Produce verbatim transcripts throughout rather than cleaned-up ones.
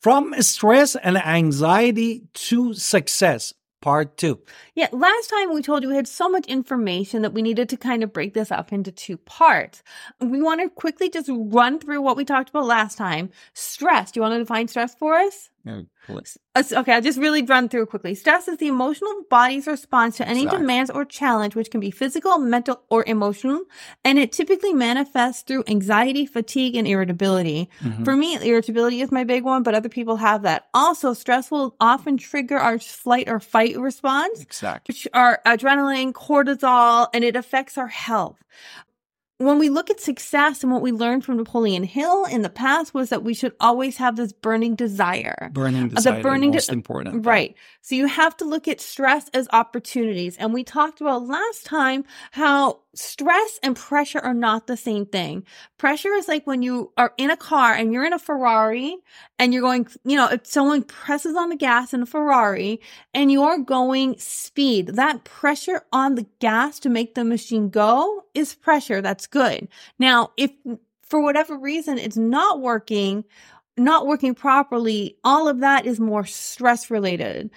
From Stress and Anxiety to Success, Part two. Yeah, last time we told you we had so much information that we needed to kind of break this up into two parts. We want to quickly just run through what we talked about last time. Stress. Do you want to define stress for us? No, please. Okay, I'll just really run through quickly. Stress is the emotional body's response to any Sorry. demands or challenge, which can be physical, mental, or emotional, and it typically manifests through anxiety, fatigue, and irritability. Mm-hmm. For me, irritability is my big one, but other people have that. Also, stress will often trigger our flight or fight response, exactly. which are adrenaline, cortisol, and it affects our health. When we look at success, and what we learned from Napoleon Hill in the past was that we should always have this burning desire. Burning desire, the burning most de- important. Right. So you have to look at stress as opportunities. And we talked about last time how stress and pressure are not the same thing. Pressure is like when you are in a car and you're in a Ferrari and you're going, you know, if someone presses on the gas in a Ferrari and you're going speed, that pressure on the gas to make the machine go is pressure. That's good. Now, if for whatever reason it's not working, not working properly, all of that is more stress related.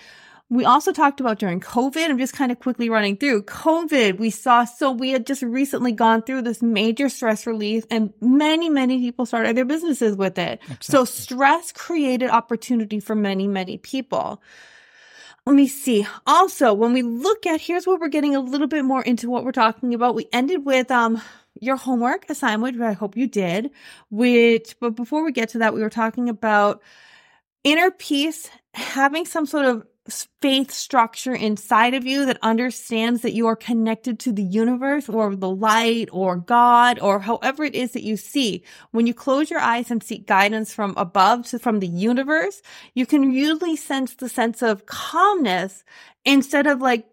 We also talked about during COVID, I'm just kind of quickly running through COVID. We saw, so we had just recently gone through this major stress relief and many, many people started their businesses with it. Exactly. So stress created opportunity for many, many people. Let me see. Also, when we look at, here's where we're getting a little bit more into what we're talking about. We ended with um your homework assignment, which I hope you did, which, but before we get to that, we were talking about inner peace, having some sort of faith structure inside of you that understands that you are connected to the universe or the light or God or however it is that you see. When you close your eyes and seek guidance from above, to, from the universe, you can usually sense the sense of calmness instead of like,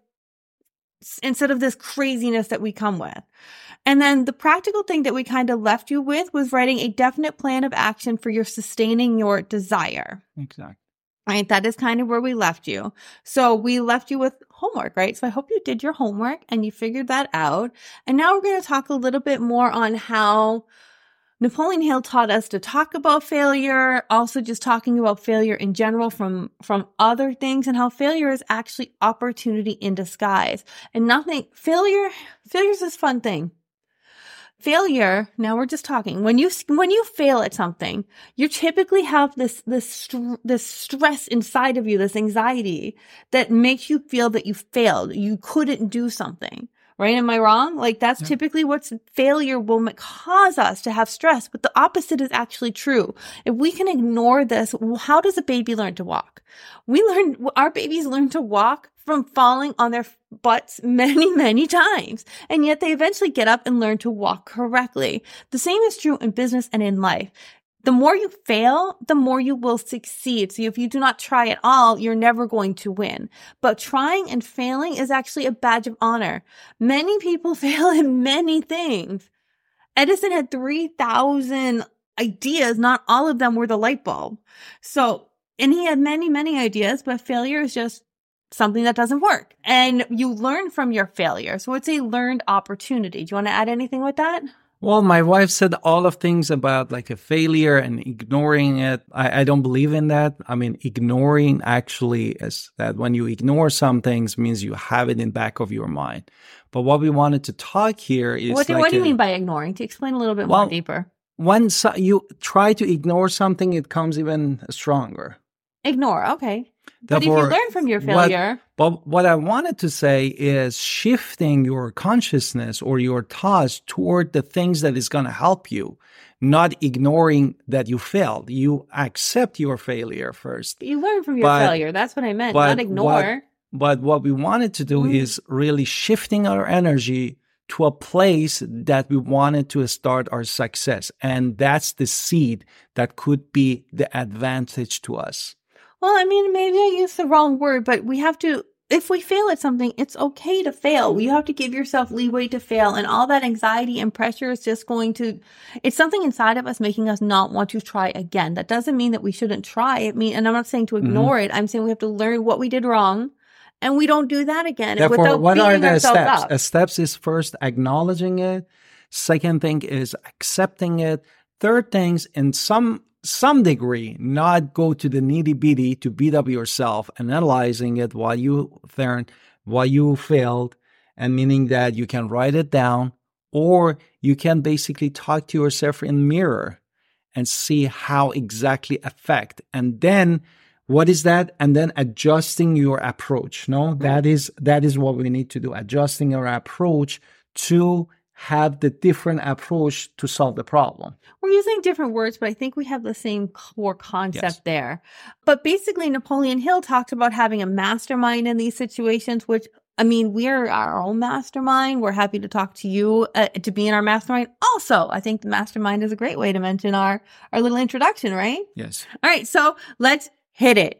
instead of this craziness that we come with. And then the practical thing that we kind of left you with was writing a definite plan of action for your sustaining your desire. Exactly. Right, that is kind of where we left you. So we left you with homework, right? So I hope you did your homework and you figured that out. And now we're going to talk a little bit more on how Napoleon Hill taught us to talk about failure, also just talking about failure in general from, from other things, and how failure is actually opportunity in disguise. And nothing, failure, failure is this fun thing. Failure, now we're just talking, when you when you fail at something, you typically have this this str- this stress inside of you, this anxiety that makes you feel that you failed, you couldn't do something, right? Am I wrong? Like that's yeah. typically what's failure will cause us to have stress, but the opposite is actually true. If we can ignore this, how does a baby learn to walk? We learn, our babies learn to walk from falling on their butts many, many times. And yet they eventually get up and learn to walk correctly. The same is true in business and in life. The more you fail, the more you will succeed. So if you do not try at all, you're never going to win. But trying and failing is actually a badge of honor. Many people fail at many things. Edison had three thousand ideas. Not all of them were the light bulb. So, and he had many, many ideas, but failure is just something that doesn't work. And you learn from your failure. So it's a learned opportunity. Do you want to add anything with that? Well, my wife said all of things about like a failure and ignoring it. I, I don't believe in that. I mean, ignoring actually is that when you ignore some things means you have it in back of your mind. But what we wanted to talk here is What do, like what do you a, mean by ignoring? To explain a little bit well, more deeper. When so- you try to ignore something, it comes even stronger. Ignore, okay. Therefore, but if you learn from your failure. What, but what I wanted to say is shifting your consciousness or your thoughts toward the things that is going to help you, not ignoring that you failed. You accept your failure first. You learn from your but, failure. That's what I meant, but, not ignore. But, but what we wanted to do mm. is really shifting our energy to a place that we wanted to start our success. And that's the seed that could be the advantage to us. Well, I mean, maybe I used the wrong word, but we have to, if we fail at something, it's okay to fail. You have to give yourself leeway to fail. And all that anxiety and pressure is just going to, it's something inside of us making us not want to try again. That doesn't mean that we shouldn't try. It mean, and I'm not saying to ignore mm-hmm. it. I'm saying we have to learn what we did wrong. And we don't do that again. Therefore, without what beating are the steps? Up. Steps is first acknowledging it. Second thing is accepting it. Third things in some some degree, not go to the nitty bitty to beat up yourself, analyzing it while you learn, while you failed, and meaning that you can write it down, or you can basically talk to yourself in the mirror and see how exactly affect. And then what is that? And then adjusting your approach. No, that is that is what we need to do, adjusting our approach to have the different approach to solve the problem. We're using different words, but I think we have the same core concept yes. there. But basically, Napoleon Hill talked about having a mastermind in these situations, which, I mean, we're our own mastermind. We're happy to talk to you, uh, to be in our mastermind. Also, I think the mastermind is a great way to mention our, our little introduction, right? Yes. All right. So let's hit it.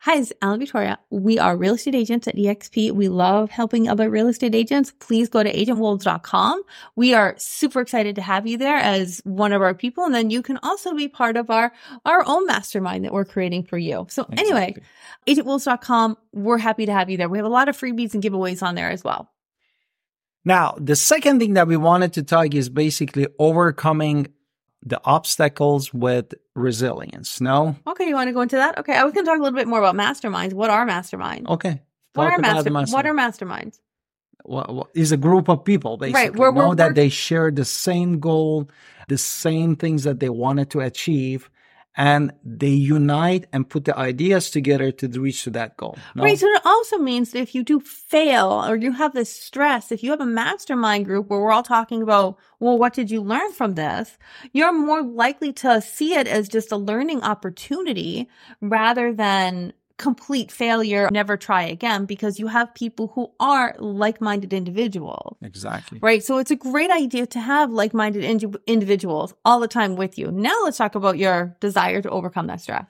Hi, it's Alan Victoria. We are real estate agents at eXp. We love helping other real estate agents. Please go to agent wolves dot com. We are super excited to have you there as one of our people. And then you can also be part of our, our own mastermind that we're creating for you. So exactly. Anyway, agent wolves dot com, we're happy to have you there. We have a lot of freebies and giveaways on there as well. Now, the second thing that we wanted to talk is basically overcoming the obstacles with resilience. No? Okay, you want to go into that? Okay, I was going to talk a little bit more about masterminds. What are masterminds? Okay. What are, master- mastermind. what are masterminds? What well, is a group of people, basically, right. we're, know we're, that we're... they share the same goal, the same things that they wanted to achieve, and they unite and put the ideas together to reach to that goal. No? Right, so it also means that if you do fail or you have this stress, if you have a mastermind group where we're all talking about, well, what did you learn from this? You're more likely to see it as just a learning opportunity rather than complete failure, never try again, because you have people who are like-minded individuals. Exactly. Right? So it's a great idea to have like-minded indi- individuals all the time with you. Now let's talk about your desire to overcome that stress.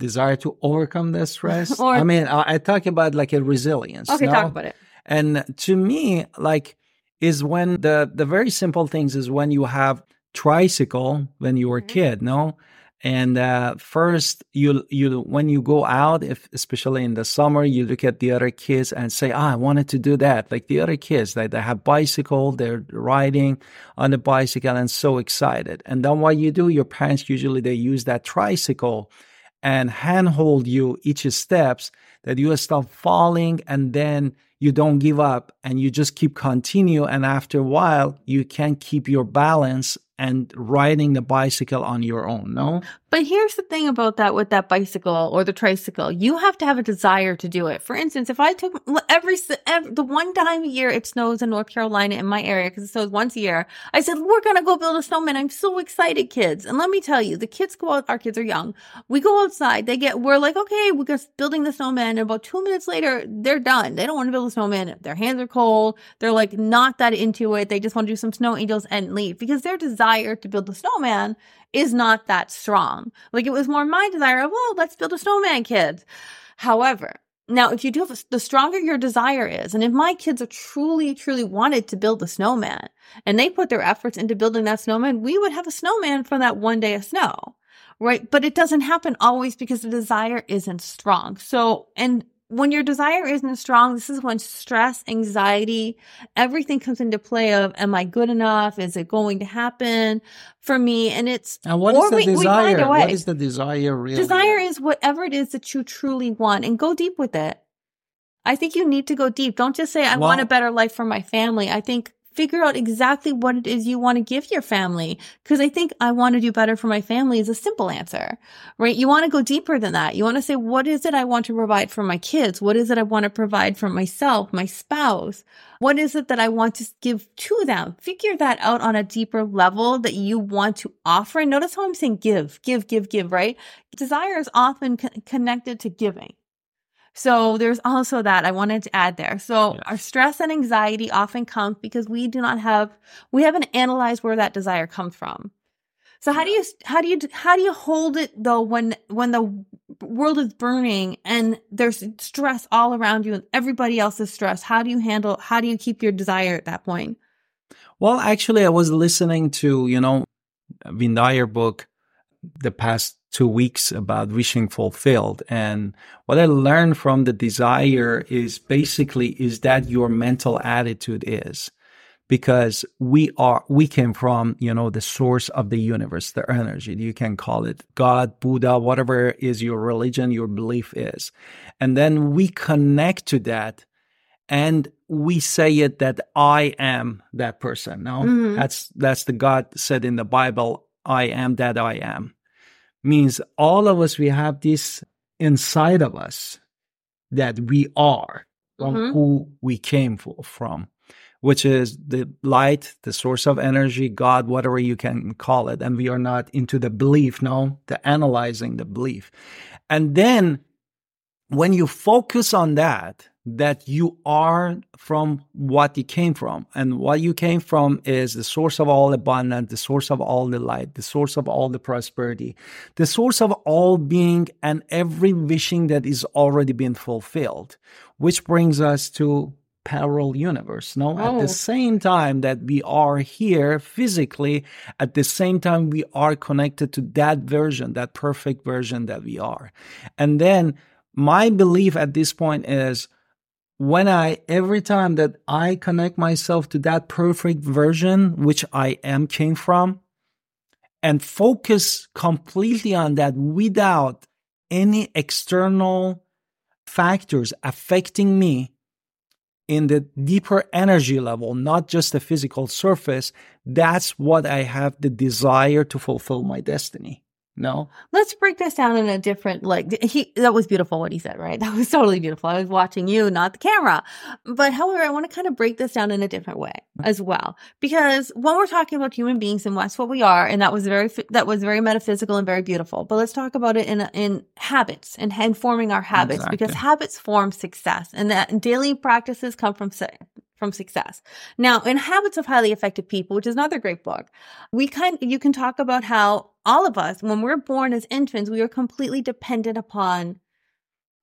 Desire to overcome that stress? or, I mean, I, I talk about like a resilience. Okay, no? Talk about it. And to me, like, is when the, the very simple things is when you have tricycle when you were mm-hmm. a kid, no? And uh, first, you you when you go out, if especially in the summer, you look at the other kids and say, ah, I wanted to do that. Like the other kids, like they have bicycle, they're riding on the bicycle and so excited. And then what you do, your parents usually, they use that tricycle and handhold you each steps that you stop falling and then you don't give up and you just keep continue. And after a while, you can keep your balance and riding the bicycle on your own, no? But here's the thing about that with that bicycle or the tricycle. You have to have a desire to do it. For instance, if I took every, every the one time a year it snows in North Carolina in my area, because it snows once a year, I said, we're going to go build a snowman. I'm so excited, kids. And let me tell you, the kids go out, our kids are young. We go outside, they get, we're like, okay, we're just building the snowman. And about two minutes later, they're done. They don't want to build a snowman. Their hands are cold. They're like not that into it. They just want to do some snow angels and leave because their desire to build a snowman is not that strong. Like it was more my desire of, well, let's build a snowman, kids. However, now if you do have a, the stronger your desire is, and if my kids are truly, truly wanted to build a snowman and they put their efforts into building that snowman, we would have a snowman for that one day of snow, right? But it doesn't happen always because the desire isn't strong. So, and when your desire isn't strong, this is when stress, anxiety, everything comes into play of, am I good enough? Is it going to happen for me? And it's... And what is the we, desire? We what is the desire really? Desire is whatever it is that you truly want, and go deep with it. I think you need to go deep. Don't just say, I well, want a better life for my family. I think figure out exactly what it is you want to give your family. Because I think I want to do better for my family is a simple answer, right? You want to go deeper than that. You want to say, what is it I want to provide for my kids? What is it I want to provide for myself, my spouse? What is it that I want to give to them? Figure that out on a deeper level that you want to offer. And notice how I'm saying give, give, give, give, right? Desire is often co- connected to giving. So there's also that I wanted to add there. So yes. Our stress and anxiety often come because we do not have, we haven't analyzed where that desire comes from. So how do you, how do you, how do you hold it though when, when the world is burning and there's stress all around you and everybody else is stressed? How do you handle, how do you keep your desire at that point? Well, actually I was listening to, you know, Vinay's book the past two weeks about wishing fulfilled. And what I learned from the desire is basically is that your mental attitude is. because we are, we came from, you know, the source of the universe, the energy. You can call it God, Buddha, whatever is your religion, your belief is. And then we connect to that and we say it that I am that person. No, mm-hmm. that's, that's the God said in the Bible, I am that I am. Means all of us, we have this inside of us that we are from mm-hmm. who we came for, from, which is the light, the source of energy, God, whatever you can call it. And we are not into the belief, no, the analyzing the belief. And then when you focus on that, that you are from what you came from. And what you came from is the source of all abundance, the source of all the light, the source of all the prosperity, the source of all being and every wishing that is already been fulfilled, which brings us to parallel universe. No, oh. At the same time that we are here physically, at the same time we are connected to that version, that perfect version that we are. And then my belief at this point is, when I, every time that I connect myself to that perfect version, which I am came from, and focus completely on that without any external factors affecting me in the deeper energy level, not just the physical surface, that's what I have the desire to fulfill my destiny. No. Let's break this down in a different, like, he, that was beautiful what he said, right? That was totally beautiful. I was watching you, not the camera. But however, I want to kind of break this down in a different way as well. Because when we're talking about human beings and that's what we are, and that was very, that was very metaphysical and very beautiful. But let's talk about it in, in habits and, and forming our habits, exactly. Because habits form success, and that daily practices come from se- From success. Now, in Habits of Highly Effective People, which is another great book, we kind you can talk about how all of us, when we're born as infants, we are completely dependent upon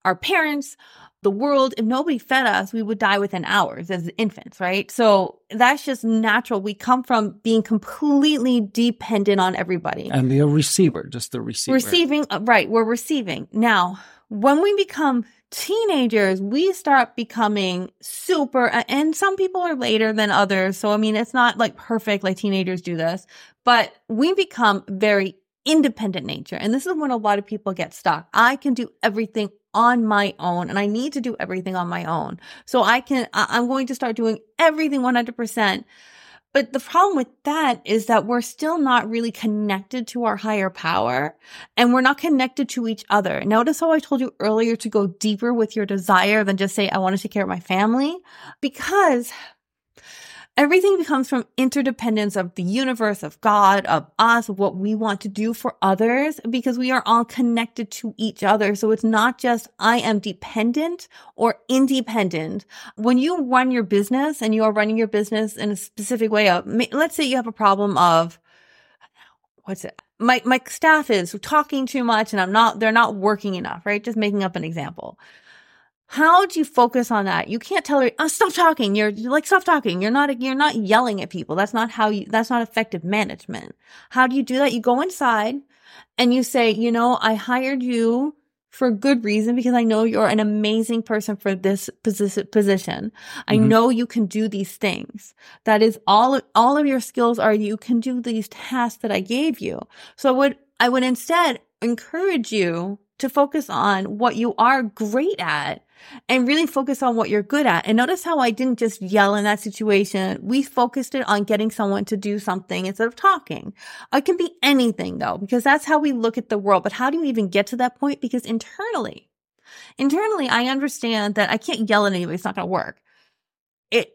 our parents, the world. If nobody fed us, we would die within hours as infants, right? So that's just natural. We come from being completely dependent on everybody. And the receiver, just the receiver. Receiving, right? We're receiving now. When we become teenagers, we start becoming super, and some people are later than others. So, I mean, it's not like perfect, like teenagers do this, but we become very independent nature. And this is when a lot of people get stuck. I can do everything on my own, and I need to do everything on my own. So I can, I'm going to start doing everything one hundred percent. But the problem with that is that we're still not really connected to our higher power, and we're not connected to each other. Notice how I told you earlier to go deeper with your desire than just say, I want to take care of my family, because everything comes from interdependence of the universe, of God, of us, of what we want to do for others, because we are all connected to each other. So it's not just I am dependent or independent. When you run your business and you are running your business in a specific way, of, let's say you have a problem of, what's it? My, my staff is talking too much and I'm not, they're not working enough, right? Just making up an example. How do you focus on that? You can't tell her, oh, stop talking. You're, you're like, stop talking. You're not, you're not yelling at people. That's not how you, that's not effective management. How do you do that? You go inside and you say, you know, I hired you for a good reason because I know you're an amazing person for this posi- position. I mm-hmm. know you can do these things. That is all, of, all of your skills are you can do these tasks that I gave you. So I would, I would instead encourage you to focus on what you are great at and really focus on what you're good at. And notice how I didn't just yell in that situation. We focused it on getting someone to do something instead of talking. It can be anything though, because that's how we look at the world. But how do you even get to that point? Because internally, internally, I understand that I can't yell at anybody. It's not going to work. It,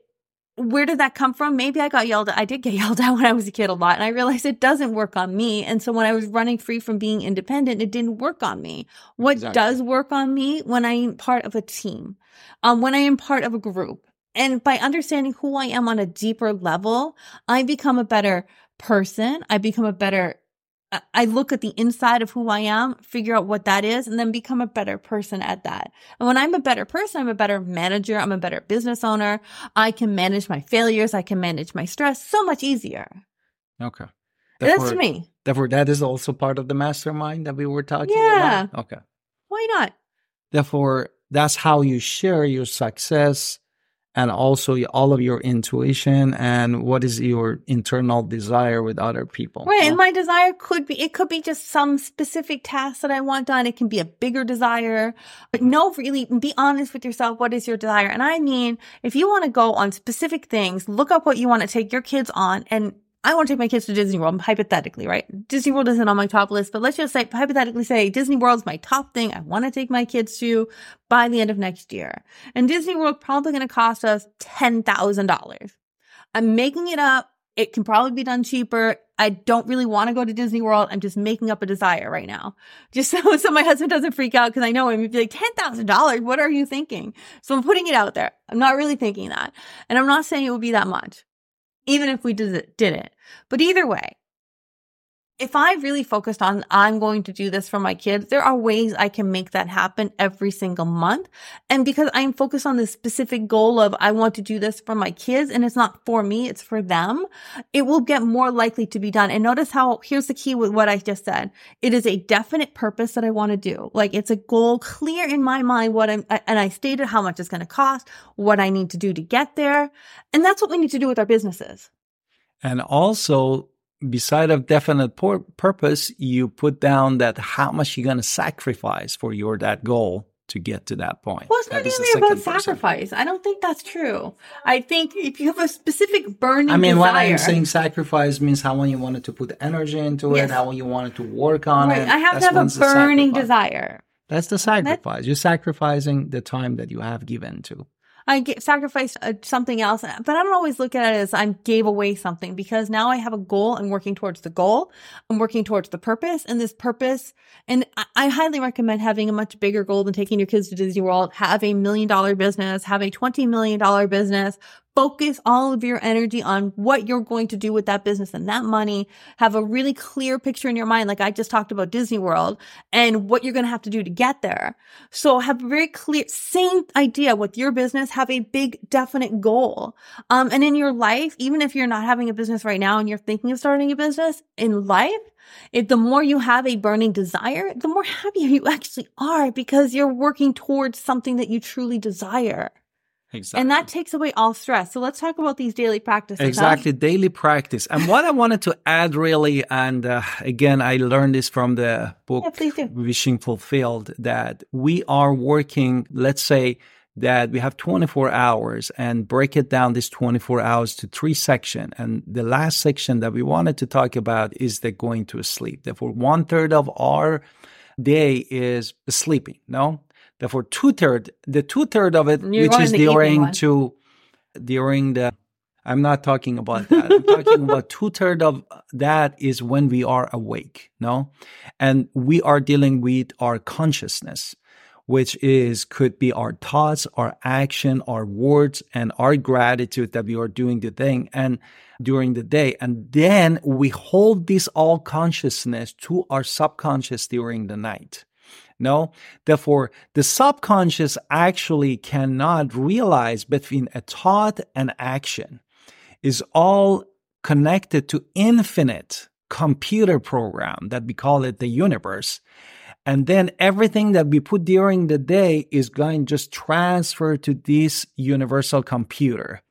where did that come from? Maybe I got yelled at. I did get yelled at when I was a kid a lot, and I realized it doesn't work on me. And so when I was running free from being independent, it didn't work on me. What exactly. does work on me? When I'm part of a team, um, when I am part of a group. And by understanding who I am on a deeper level, I become a better person. I become a better I look at the inside of who I am, figure out what that is, and then become a better person at that. And when I'm a better person, I'm a better manager. I'm a better business owner. I can manage my failures. I can manage my stress so much easier. Okay. Therefore, that's to me. Therefore, that is also part of the mastermind that we were talking yeah. about. Okay. Why not? Therefore, that's how you share your success and also all of your intuition and what is your internal desire with other people. Right. And my desire could be, it could be just some specific task that I want done. It can be a bigger desire, but no, really be honest with yourself. What is your desire? And I mean, if you want to go on specific things, look up what you want to take your kids on. And I want to take my kids to Disney World, hypothetically, right? Disney World isn't on my top list, but let's just say, hypothetically say, Disney World's my top thing I want to take my kids to by the end of next year. And Disney World probably going to cost us ten thousand dollars. I'm making it up. It can probably be done cheaper. I don't really want to go to Disney World. I'm just making up a desire right now. Just so, so my husband doesn't freak out, because I know him. He'd be like, ten thousand dollars? What are you thinking? So I'm putting it out there. I'm not really thinking that. And I'm not saying it would be that much, even if we did it, did it. But either way, if I really focused on, I'm going to do this for my kids, there are ways I can make that happen every single month. And because I'm focused on this specific goal of, I want to do this for my kids, and it's not for me, it's for them, it will get more likely to be done. And notice how, here's the key with what I just said. It is a definite purpose that I want to do. Like, it's a goal clear in my mind, what I'm, and I stated how much it's going to cost, what I need to do to get there. And that's what we need to do with our businesses. And also, beside a definite pur- purpose, you put down that how much you're going to sacrifice for your that goal to get to that point. Well, it's not even about sacrifice. I don't think that's true. I think if you have a specific burning desire. I mean, desire, when I'm saying sacrifice means how long you wanted to put energy into yes. it, how long you wanted to work on right. it. I have that's to have a burning desire. That's the sacrifice. That's- you're sacrificing the time that you have given to. I get, sacrificed uh, something else, but I don't always look at it as I gave away something, because now I have a goal. I'm working towards the goal. I'm working towards the purpose, and this purpose. And I, I highly recommend having a much bigger goal than taking your kids to Disney World. Have a million dollar business, have a twenty million dollar business. Focus all of your energy on what you're going to do with that business and that money. Have a really clear picture in your mind, like I just talked about Disney World, and what you're going to have to do to get there. So have a very clear, same idea with your business. Have a big, definite goal. Um, and in your life, even if you're not having a business right now and you're thinking of starting a business, in life, if the more you have a burning desire, the more happier you actually are, because you're working towards something that you truly desire. Exactly. And that takes away all stress. So let's talk about these daily practices. Exactly, huh? Daily practice. And what I wanted to add really, and uh, again, I learned this from the book, yeah, please do, Wishing Fulfilled, that we are working, let's say that we have twenty-four hours, and break it down this twenty-four hours to three sections. And the last section that we wanted to talk about is the going to sleep. Therefore, one third of our day is sleeping, no? Therefore, two-third, the two-third of it, You're which is during to, during the, I'm not talking about that. I'm talking about two-third of that is when we are awake, no? And we are dealing with our consciousness, which is, could be our thoughts, our action, our words, and our gratitude that we are doing the thing and during the day. And then we hold this all consciousness to our subconscious during the night. No, therefore, the subconscious actually cannot realize between a thought and action is all connected to infinite computer program that we call it the universe. And then everything that we put during the day is going just transferred to this universal computer.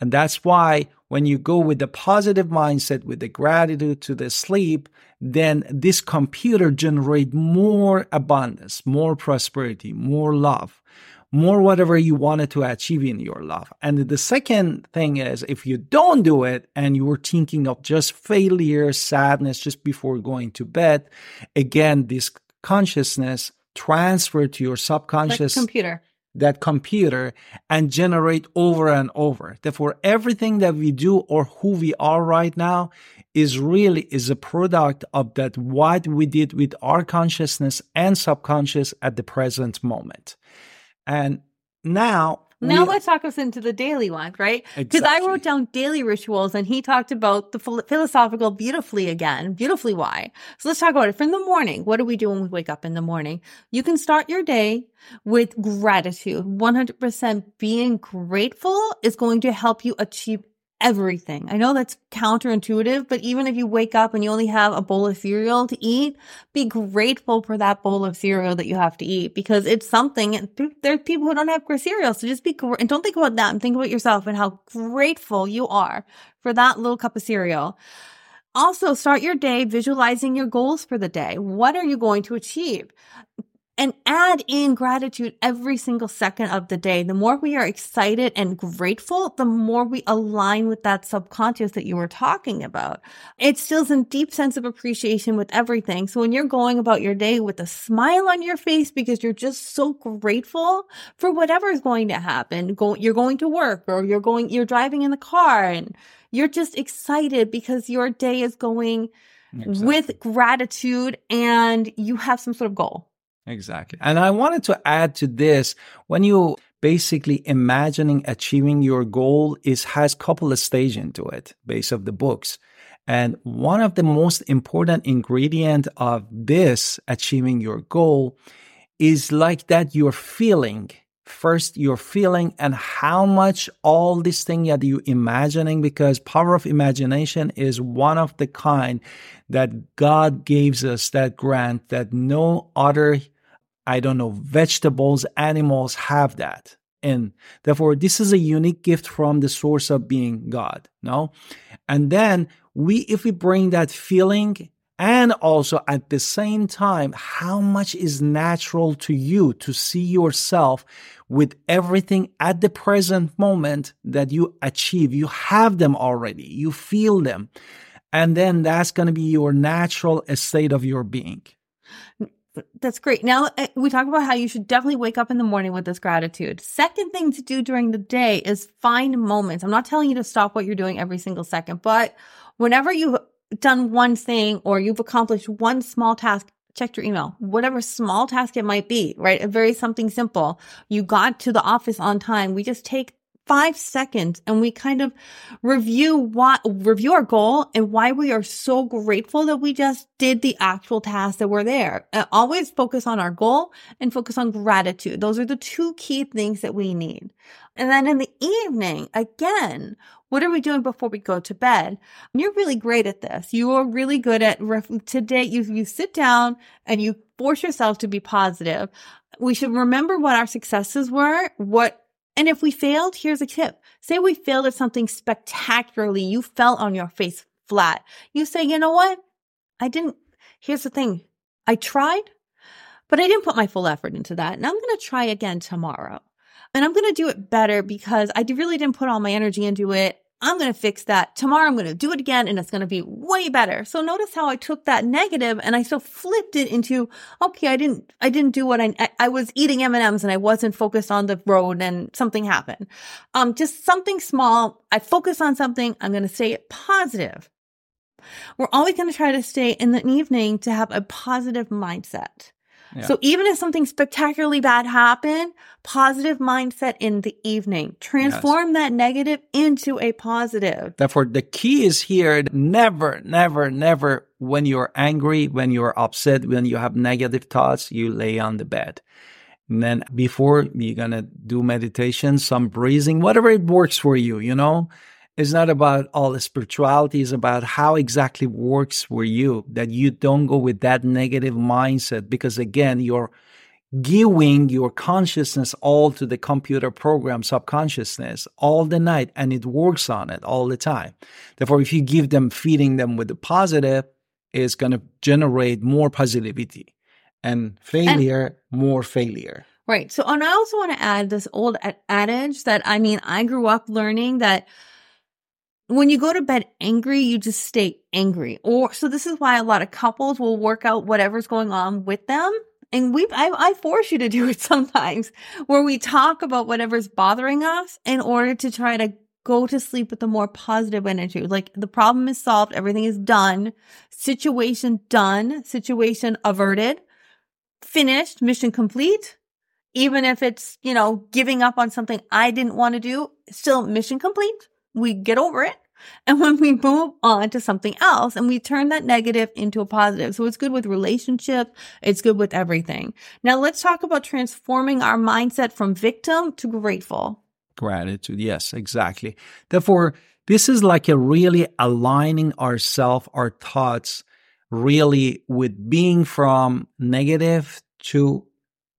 And that's why when you go with the positive mindset, with the gratitude to the sleep, then this computer generates more abundance, more prosperity, more love, more whatever you wanted to achieve in your life. And the second thing is, if you don't do it and you were thinking of just failure, sadness just before going to bed, again, this consciousness transferred to your subconscious like computer. that computer and generate over and over. Therefore, everything that we do or who we are right now is really is a product of that what we did with our consciousness and subconscious at the present moment. And now... Now let's talk us into the daily one, right? Because exactly. I wrote down daily rituals, and he talked about the ph- philosophical beautifully again, beautifully why. So let's talk about it. From the morning, what do we do when we wake up in the morning? You can start your day with gratitude. one hundred percent being grateful is going to help you achieve everything. I know that's counterintuitive, but even if you wake up and you only have a bowl of cereal to eat, be grateful for that bowl of cereal that you have to eat, because it's something. And there are people who don't have cereal, so just be gr- and don't think about that, and think about yourself and how grateful you are for that little cup of cereal. Also, start your day visualizing your goals for the day. What are you going to achieve? And add in gratitude every single second of the day. The more we are excited and grateful, the more we align with that subconscious that you were talking about. It instills a deep sense of appreciation with everything. So when you're going about your day with a smile on your face because you're just so grateful for whatever is going to happen, go, you're going to work or you're going, you're driving in the car and you're just excited because your day is going exactly. with gratitude and you have some sort of goal. Exactly. And I wanted to add to this, when you basically imagining achieving your goal is has a couple of stages into it, based on the books. And one of the most important ingredient of this achieving your goal is like that you're feeling. First, your feeling and how much all this thing that you're imagining, because power of imagination is one of the kind that God gives us, that grant that no other, I don't know, vegetables, animals have that. And therefore, this is a unique gift from the source of being God. No? And then we, if we bring that feeling, and also at the same time, how much is natural to you to see yourself with everything at the present moment that you achieve. You have them already. You feel them. And then that's going to be your natural state of your being. That's great. Now, we talk about how you should definitely wake up in the morning with this gratitude. Second thing to do during the day is find moments. I'm not telling you to stop what you're doing every single second, but whenever you done one thing or you've accomplished one small task, check your email, whatever small task it might be, right? A very something simple. You got to the office on time. We just take five seconds and we kind of review what, review our goal and why we are so grateful that we just did the actual tasks that were there. And always focus on our goal and focus on gratitude. Those are the two key things that we need. And then in the evening, again, what are we doing before we go to bed? And you're really great at this. You are really good at ref- today. You, you sit down and you force yourself to be positive. We should remember what our successes were, what And if we failed, here's a tip. Say we failed at something spectacularly. You fell on your face flat. You say, you know what? I didn't. Here's the thing. I tried, but I didn't put my full effort into that. And I'm going to try again tomorrow. And I'm going to do it better because I really didn't put all my energy into it. I'm going to fix that. Tomorrow I'm going to do it again and it's going to be way better. So notice how I took that negative and I still flipped it into, okay, I didn't, I didn't do what I, I, I was eating M and M's and I wasn't focused on the road and something happened. Um, just something small. I focus on something. I'm going to stay positive. We're always going to try to stay in the evening to have a positive mindset. Yeah. So even if something spectacularly bad happened, positive mindset in the evening. Transform yes. that negative into a positive. Therefore, the key is here, never, never, never when you're angry, when you're upset, when you have negative thoughts, you lay on the bed. And then before you're going to do meditation, some breathing, whatever it works for you, you know. It's not about all the spirituality. It's about how exactly works for you, that you don't go with that negative mindset. Because again, you're giving your consciousness all to the computer program, subconsciousness, all the night, and it works on it all the time. Therefore, if you give them, feeding them with the positive, it's going to generate more positivity and failure, and- more failure. Right. So, and I also want to add this old adage that, I mean, I grew up learning that when you go to bed angry, you just stay angry. Or so this is why a lot of couples will work out whatever's going on with them. And we, I, I force you to do it sometimes, where we talk about whatever's bothering us in order to try to go to sleep with a more positive energy. Like the problem is solved, everything is done, situation done, situation averted, finished, mission complete. Even if it's, you know, giving up on something I didn't want to do, still mission complete. We get over it. And when we move on to something else and we turn that negative into a positive. So it's good with relationship. It's good with everything. Now let's talk about transforming our mindset from victim to grateful. Gratitude. Yes, exactly. Therefore, This is like a really aligning ourselves, our thoughts, really with being from negative to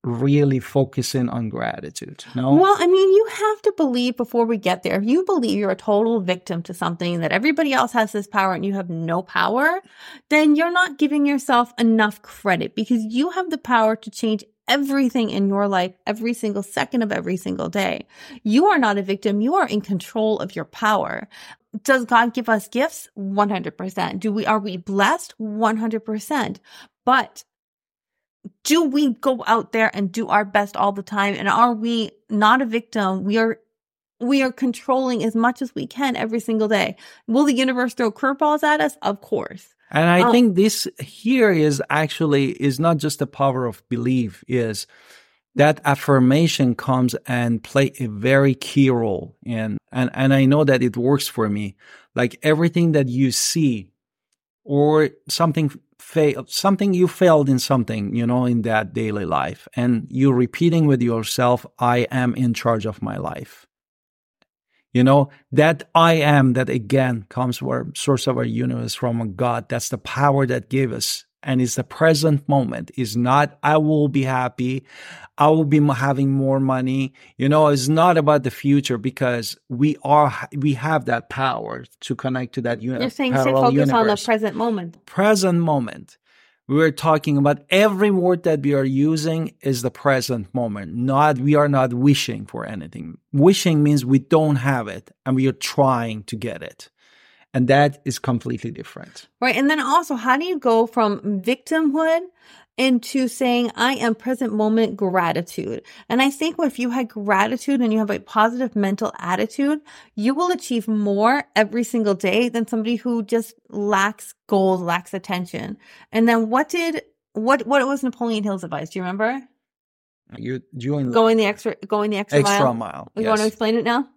really focusing on gratitude. No? Well, I mean, you have to believe before we get there. If you believe you're a total victim to something, that everybody else has this power and you have no power, then you're not giving yourself enough credit, because you have the power to change everything in your life, every single second of every single day. You are not a victim. You are in control of your power. Does God give us gifts? one hundred percent. Do we, are we blessed? one hundred percent. But do we go out there and do our best all the time? And are we not a victim? We are we are controlling as much as we can every single day. Will the universe throw curveballs at us? Of course. And I um, think this here is actually is not just the power of belief, is that affirmation comes and play a very key role. And, and, and I know that it works for me. Like everything that you see or something fail, something you failed in something, you know, in that daily life, and you repeating with yourself, I am in charge of my life. You know, that I am, that again comes from our source of our universe, from God. That's the power that gave us. And it's the present moment. It's not, I will be happy. I will be having more money. You know, it's not about the future, because we are, we have that power to connect to that universe. You're saying to focus universe. on the present moment. Present moment. We are talking about every word that we are using is the present moment. Not, we are not wishing for anything. Wishing means we don't have it and we are trying to get it. And that is completely different. Right. And then also, how do you go from victimhood into saying, I am present moment gratitude? And I think if you had gratitude and you have a positive mental attitude, you will achieve more every single day than somebody who just lacks goals, lacks attention. And then what did, what, what was Napoleon Hill's advice? Do you remember? You're doing going the extra, going the extra, extra mile. mile. You yes. want to explain it now?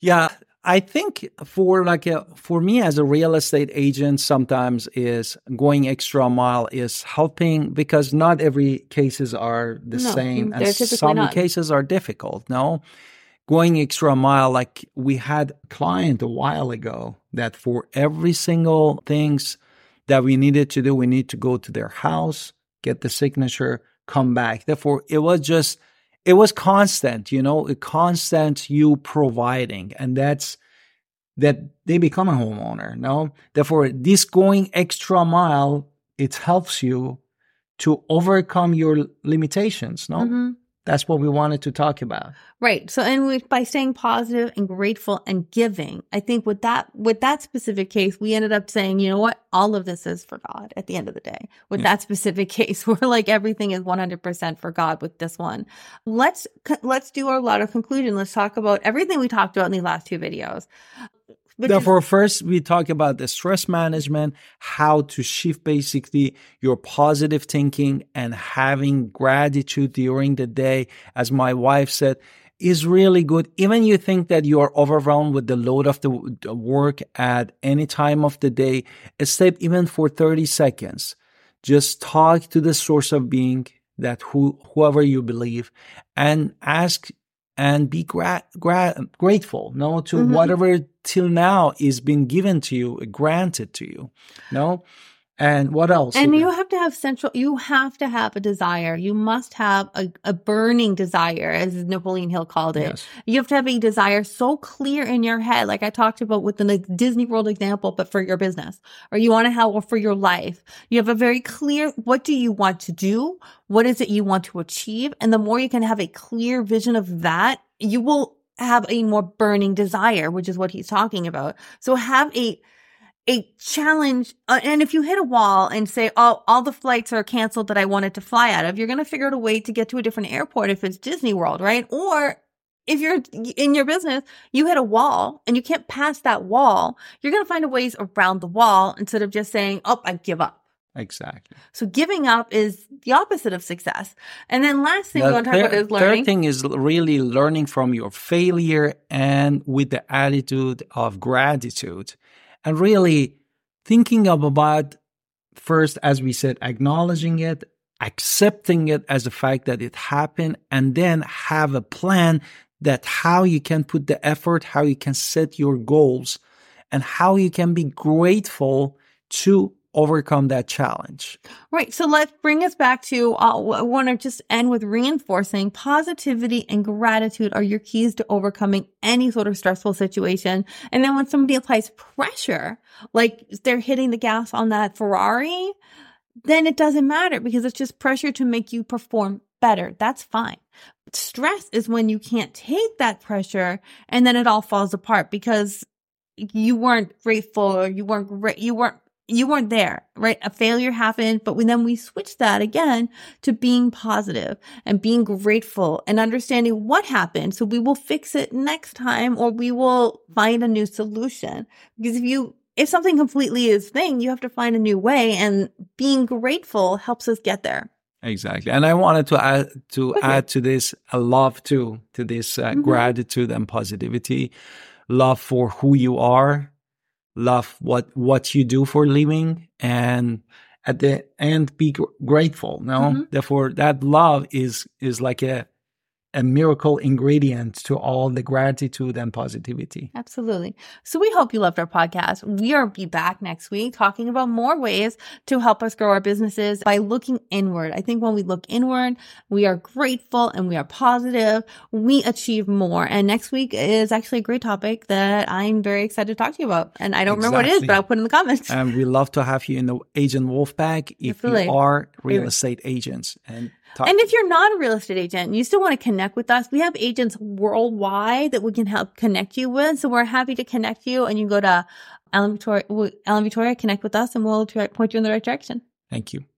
Yeah. I think for like a, for me as a real estate agent, sometimes is going extra mile is helping, because not every cases are the no, same, and some not. cases are difficult. No, going extra mile, like we had a client a while ago that for every single things that we needed to do, we need to go to their house, get the signature, come back. Therefore, it was just. It was constant, you know, a constant you providing, and that's that they become a homeowner. No, therefore, this going extra mile, it helps you to overcome your limitations. No, mm-hmm. That's what we wanted to talk about, right? So, and we, by staying positive and grateful and giving, I think with that with that specific case, we ended up saying, you know what, all of this is for God. At the end of the day, with yeah. that specific case, we're like everything is one hundred percent for God with this one. Let's let's do our lot of conclusion. Let's talk about everything we talked about in the last two videos. Therefore, is- first we talk about the stress management, how to shift basically your positive thinking and having gratitude during the day. As my wife said, is really good. Even you think that you are overwhelmed with the load of the work at any time of the day, except even for thirty seconds, just talk to the source of being, that who, whoever you believe, and ask and be gra- gra- grateful, no, to mm-hmm. whatever till now is been given to you, granted to you, no. And what else? And you have to have central, you have to have a desire. You must have a, a burning desire, as Napoleon Hill called it. Yes. You have to have a desire so clear in your head, like I talked about with the like, Disney World example, but for your business, or you want to have, or for your life. You have a very clear, what do you want to do? What is it you want to achieve? And the more you can have a clear vision of that, you will have a more burning desire, which is what he's talking about. So have a A challenge, uh, and if you hit a wall and say, oh, all the flights are canceled that I wanted to fly out of, you're going to figure out a way to get to a different airport if it's Disney World, right? Or if you're in your business, you hit a wall and you can't pass that wall, you're going to find a ways around the wall instead of just saying, oh, I give up. Exactly. So giving up is the opposite of success. And then last thing the we want to talk third, about is learning. Third thing is really learning from your failure and with the attitude of gratitude. And really thinking of about first, as we said, acknowledging it, accepting it as a fact that it happened, and then have a plan that how you can put the effort, how you can set your goals, and how you can be grateful to overcome that challenge. Right. So let's bring us back to, uh, I want to just end with reinforcing positivity and gratitude are your keys to overcoming any sort of stressful situation. And then when somebody applies pressure, like they're hitting the gas on that Ferrari, then it doesn't matter because it's just pressure to make you perform better. That's fine. Stress is when you can't take that pressure and then it all falls apart because you weren't grateful or you weren't gra- you weren't You weren't there, right? A failure happened, but when then we switch that again to being positive and being grateful and understanding what happened. So we will fix it next time or we will find a new solution. Because if you, if something completely is thing, you have to find a new way, and being grateful helps us get there. Exactly. And I wanted to add to, okay. add to this a love too, to this uh, mm-hmm. gratitude and positivity, love for who you are. Love what, what you do for a living, and at the end, be gr- grateful. No, mm-hmm. Therefore, that love is is like a a miracle ingredient to all the gratitude and positivity. Absolutely. So we hope you loved our podcast. We are be back next week talking about more ways to help us grow our businesses by looking inward. I think when we look inward, we are grateful and we are positive. We achieve more. And next week is actually a great topic that I'm very excited to talk to you about. And I don't exactly. remember what it is, but I'll put it in the comments. And we love to have you in the Agent Wolf Pack if Absolutely. You are real estate agents. And Talk. And if you're not a real estate agent and you still want to connect with us, we have agents worldwide that we can help connect you with. So we're happy to connect you, and you go to Alan Victoria, Alan Victoria, connect with us, and we'll point you in the right direction. Thank you.